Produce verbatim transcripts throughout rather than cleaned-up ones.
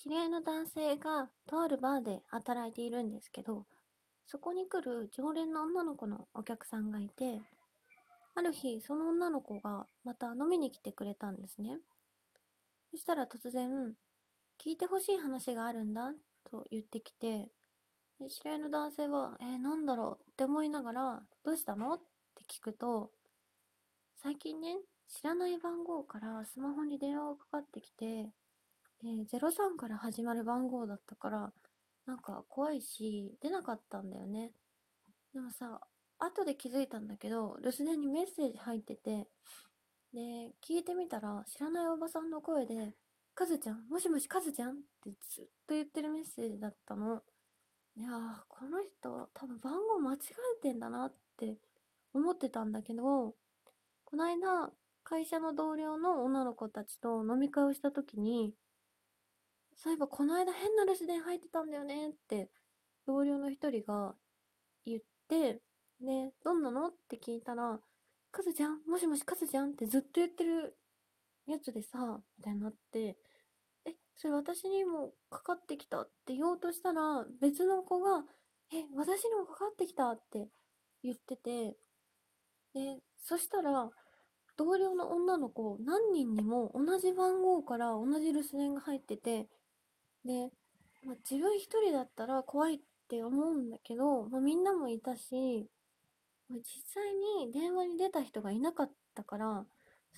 知り合いの男性がとあるバーで働いているんですけど、そこに来る常連の女の子のお客さんがいて、ある日その女の子がまた飲みに来てくれたんですね。そしたら突然、聞いてほしい話があるんだと言ってきて、で知り合いの男性は、えー、なんだろうって思いながら、どうしたのって聞くと、最近ね、知らない番号からスマホに電話がかかってきて、えー、ゼロさんから始まる番号だったから、なんか怖いし、出なかったんだよね。でもさ、後で気づいたんだけど、留守電にメッセージ入ってて、で、聞いてみたら、知らないおばさんの声で、カズちゃん、もしもしカズちゃんってずっと言ってるメッセージだったの。いやー、この人、多分番号間違えてんだなって思ってたんだけど、この間、会社の同僚の女の子たちと飲み会をしたときに、そういえばこの間変な留守電入ってたんだよねって同僚の一人が言って、ね、どんなのって聞いたら、カズちゃん、もしもしカズちゃんってずっと言ってるやつでさ、みたいになって、え、それ私にもかかってきたって言おうとしたら、別の子が、え、私にもかかってきたって言ってて、で、そしたら、同僚の女の子何人にも同じ番号から同じ留守電が入ってて、で、まあ、自分一人だったら怖いって思うんだけど、まあ、みんなもいたし、まあ、実際に電話に出た人がいなかったから、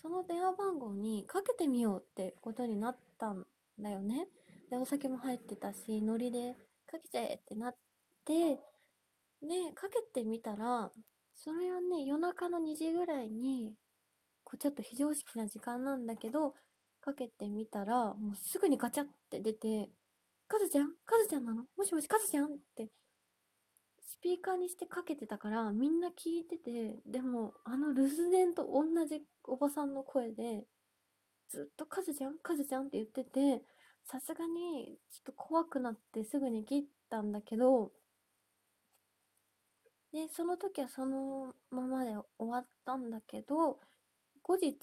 その電話番号にかけてみようってことになったんだよね。で、お酒も入ってたし、ノリでかけちゃえってなって、で、かけてみたら、それはね、夜中のにじぐらいに、こうちょっと非常識な時間なんだけど、かけてみたら、もうすぐにガチャって出て、カズちゃんカズちゃんなのもしもしカズちゃんって、スピーカーにしてかけてたから、みんな聞いてて、でも、あの留守電と同じおばさんの声で、ずっとカズちゃんカズちゃんって言ってて、さすがに、ちょっと怖くなってすぐに切ったんだけど、で、その時はそのままで終わったんだけど、後日、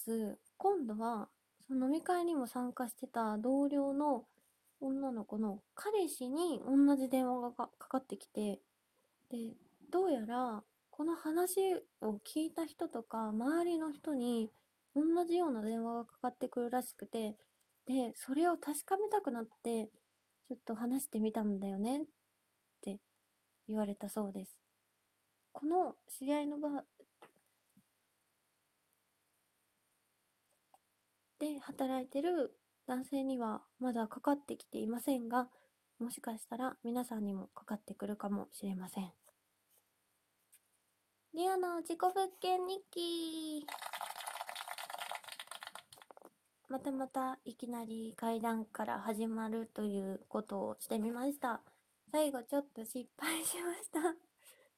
今度は、その飲み会にも参加してた同僚の女の子の彼氏に同じ電話がかかってきて、で、どうやら、この話を聞いた人とか、周りの人に、同じような電話がかかってくるらしくて、で、それを確かめたくなって、ちょっと話してみたんだよね、って言われたそうです。この知り合いの場で働いてる男性にはまだかかってきていませんが、もしかしたら皆さんにもかかってくるかもしれません。リアの自己物件日記。またまたいきなり階段から始まるということをしてみました。最後ちょっと失敗しました。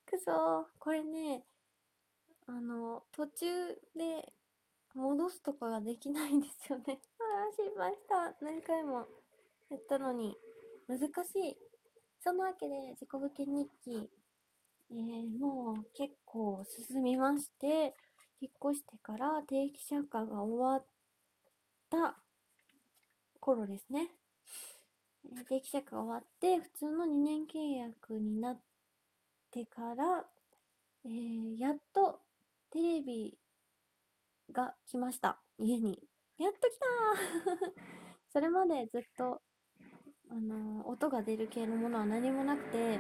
くそー。これね、あの、途中で戻すとかができないんですよね。ああ、失敗した。何回もやったのに。難しい。そのわけで、自己物件日記、えー、もう結構進みまして、引っ越してから定期借家が終わった頃ですね。えー、定期借家が終わって、普通のにねん契約になってから、えー、やっとテレビが来ました。家に。やっと来たーそれまでずっと、あのー、音が出る系のものは何もなくて、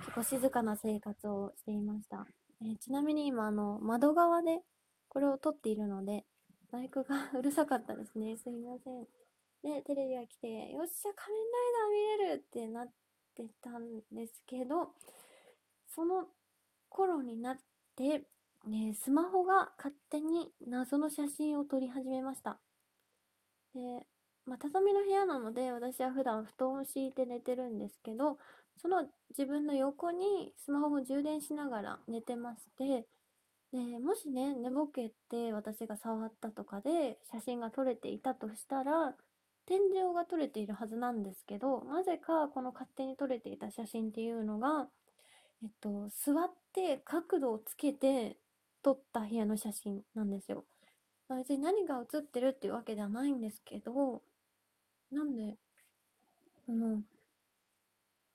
結構静かな生活をしていました。えー、ちなみに今、あの、窓側でこれを撮っているので、マイクがうるさかったですね。すみません。で、テレビが来て、よっしゃ、仮面ライダー見れるってなってたんですけど、その頃になって、ね、スマホが勝手に謎の写真を撮り始めました。で、まあ、畳の部屋なので私は普段布団を敷いて寝てるんですけど、その自分の横にスマホを充電しながら寝てまして、で、もしね、寝ぼけて私が触ったとかで写真が撮れていたとしたら、天井が撮れているはずなんですけど、なぜかこの勝手に撮れていた写真っていうのが、えっと、座って角度をつけて、撮った部屋の写真なんですよ。別に何が写ってるっていうわけではないんですけど、なんで、あの、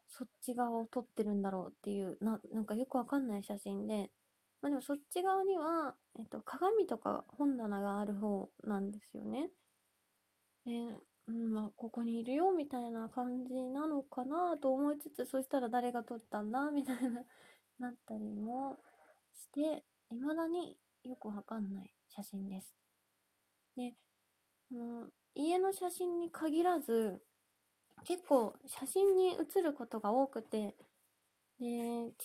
そっち側を撮ってるんだろうっていう、な、なんかよくわかんない写真で、まあでもそっち側には、えっと、鏡とか本棚がある方なんですよね。えー、うん、まあ、ここにいるよみたいな感じなのかなと思いつつ、そしたら誰が撮ったんだみたいななったりもして、未だによくわかんない写真です。で、あの、家の写真に限らず、結構写真に写ることが多くて、で、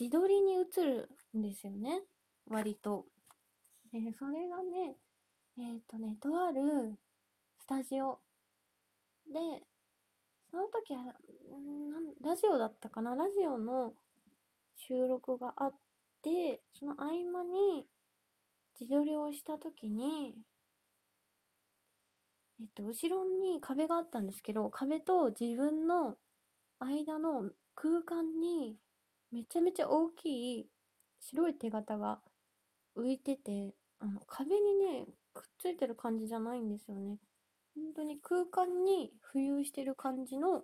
自撮りに写るんですよね。割と。で、それがね、えっとね、とあるスタジオで、その時は、んラジオだったかな、ラジオの収録があって、その合間に自撮りをした時に、えっと、後ろに壁があったんですけど、壁と自分の間の空間にめちゃめちゃ大きい白い手形が浮いてて、あの壁にね、くっついてる感じじゃないんですよね。本当に空間に浮遊してる感じの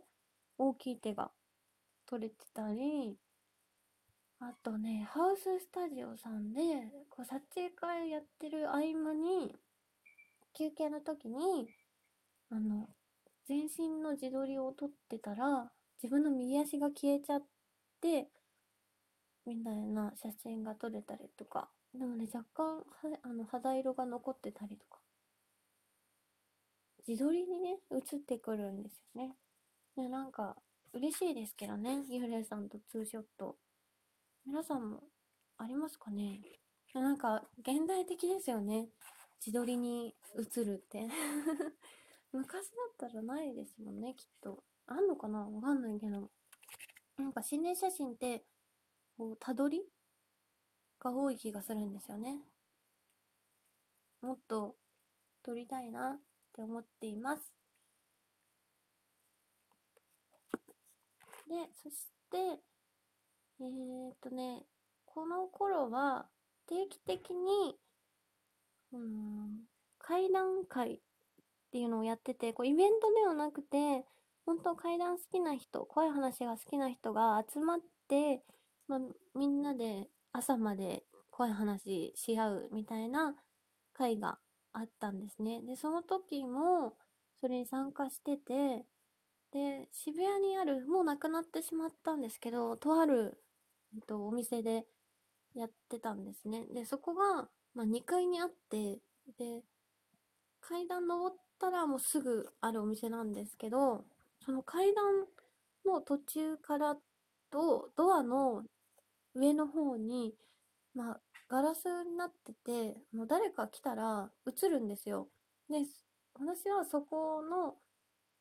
大きい手が取れてたり、あとね、ハウススタジオさんでこう撮影会やってる合間に、休憩の時に、あの、全身の自撮りを撮ってたら、自分の右足が消えちゃって、みたいな写真が撮れたりとか、でもね、若干あの肌色が残ってたりとか、自撮りにね、映ってくるんですよね。で、なんか、嬉しいですけどね、幽霊さんとツーショット。皆さんもありますかね？なんか、現代的ですよね。自撮りに映るって。昔だったらないですもんね、きっと。あんのかな？わかんないけど。なんか心霊写真って、こう、たどりが多い気がするんですよね。もっと撮りたいなって思っています。で、そして、えーっとね、この頃は定期的に、うん怪談会っていうのをやってて、こうイベントではなくて、本当怪談好きな人、怖い話が好きな人が集まって、まあ、みんなで朝まで怖い話し合うみたいな会があったんですね。で、その時もそれに参加してて、で、渋谷にある、もうなくなってしまったんですけど、とある、えっと、お店でやってたんですね。で、そこが、まあ、にかいにあって、で、階段登ったらもうすぐあるお店なんですけど、その階段の途中からとドアの上の方に、まあ、ガラスになってて、もう誰か来たら映るんですよ。で、私はそこの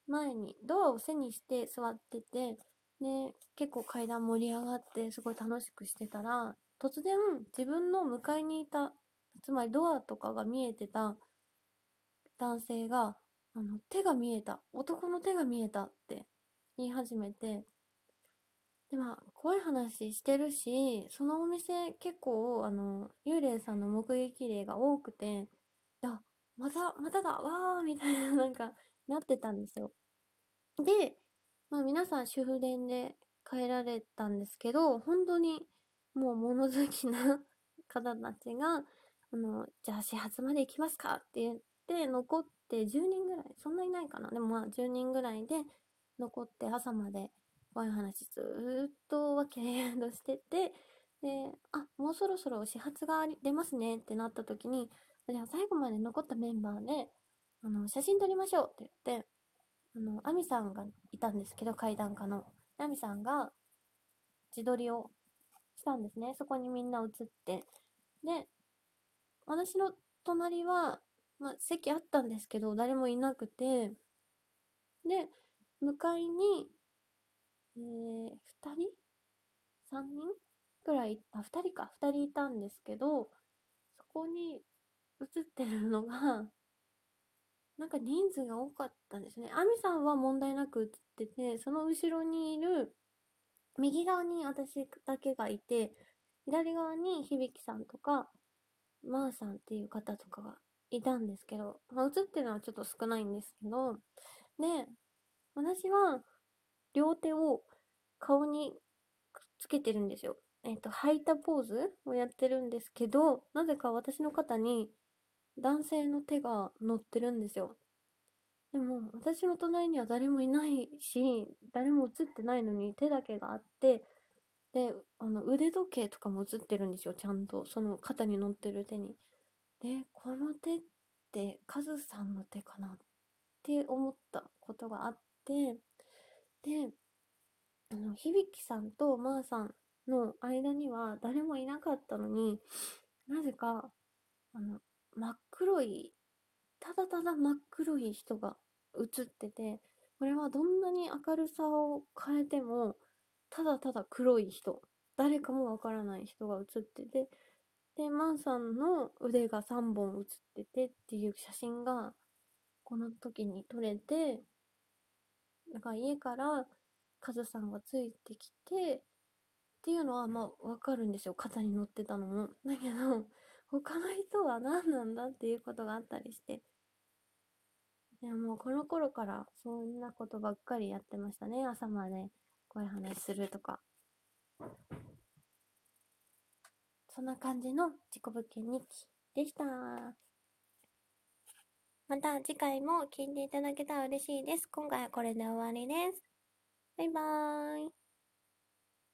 前にドアを背にして座ってて、で、結構階段盛り上がってすごい楽しくしてたら、突然自分の向かいにいた、つまりドアとかが見えてた男性が、あの、手が見えた、男の手が見えたって言い始めて、で、まあ、怖い話してるし、そのお店結構、あの、幽霊さんの目撃例が多くて、あ、また、まただ、わーみたいな、なんか、なってたんですよ。で、まあ皆さん終電で帰られたんですけど、本当にもう物好きな方たちが、あの、じゃあ始発まで行きますかって言って、残ってじゅうにんぐらい、そんないないかな。でもまあじゅうにんぐらいで残って朝まで怖い話ずーっとわけとしてて、で、あ、もうそろそろ始発が出ますねってなった時に、じゃあ最後まで残ったメンバーで、あの、写真撮りましょうって言って、あの、アミさんがいたんですけど、怪談家の。アミさんが自撮りをしたんですね。そこにみんな写って。で、私の隣は、まあ、席あったんですけど、誰もいなくて、で、向かいに、えー、ふたり ?さん 人くらい、あ、ふたりか、ふたりいたんですけど、そこに写ってるのが、なんか人数が多かったんですね。アミさんは問題なく写ってて、その後ろにいる、右側に私だけがいて、左側に響さんとか、マーさんっていう方とかがいたんですけど、まあ、映ってるのはちょっと少ないんですけど、で、私は両手を顔にくっつけてるんですよ。えっと、はいたポーズをやってるんですけど、なぜか私の肩に男性の手が乗ってるんですよ。でも私の隣には誰もいないし、誰も映ってないのに手だけがあって、であの腕時計とかも映ってるんですよ、ちゃんとその肩に乗ってる手に。でこの手ってカズさんの手かなって思ったことがあって、であの響さんとまーさんの間には誰もいなかったのに、なぜかあの真っ黒い、ただただ真っ黒い人が映ってて、これはどんなに明るさを変えてもただただ黒い人、誰かもわからない人が写ってて、でマンさんの腕がさんぼん写っててっていう写真がこの時に撮れて、だから家からカズさんがついてきてっていうのはまあわかるんですよ、肩に乗ってたのも。だけど他の人は何なんだっていうことがあったりして、でもうこの頃からそんなことばっかりやってましたね。朝までこういう話するとか、そんな感じの事故物件日記でした。また次回も聞いていただけたら嬉しいです。今回はこれで終わりです。バイバーイ。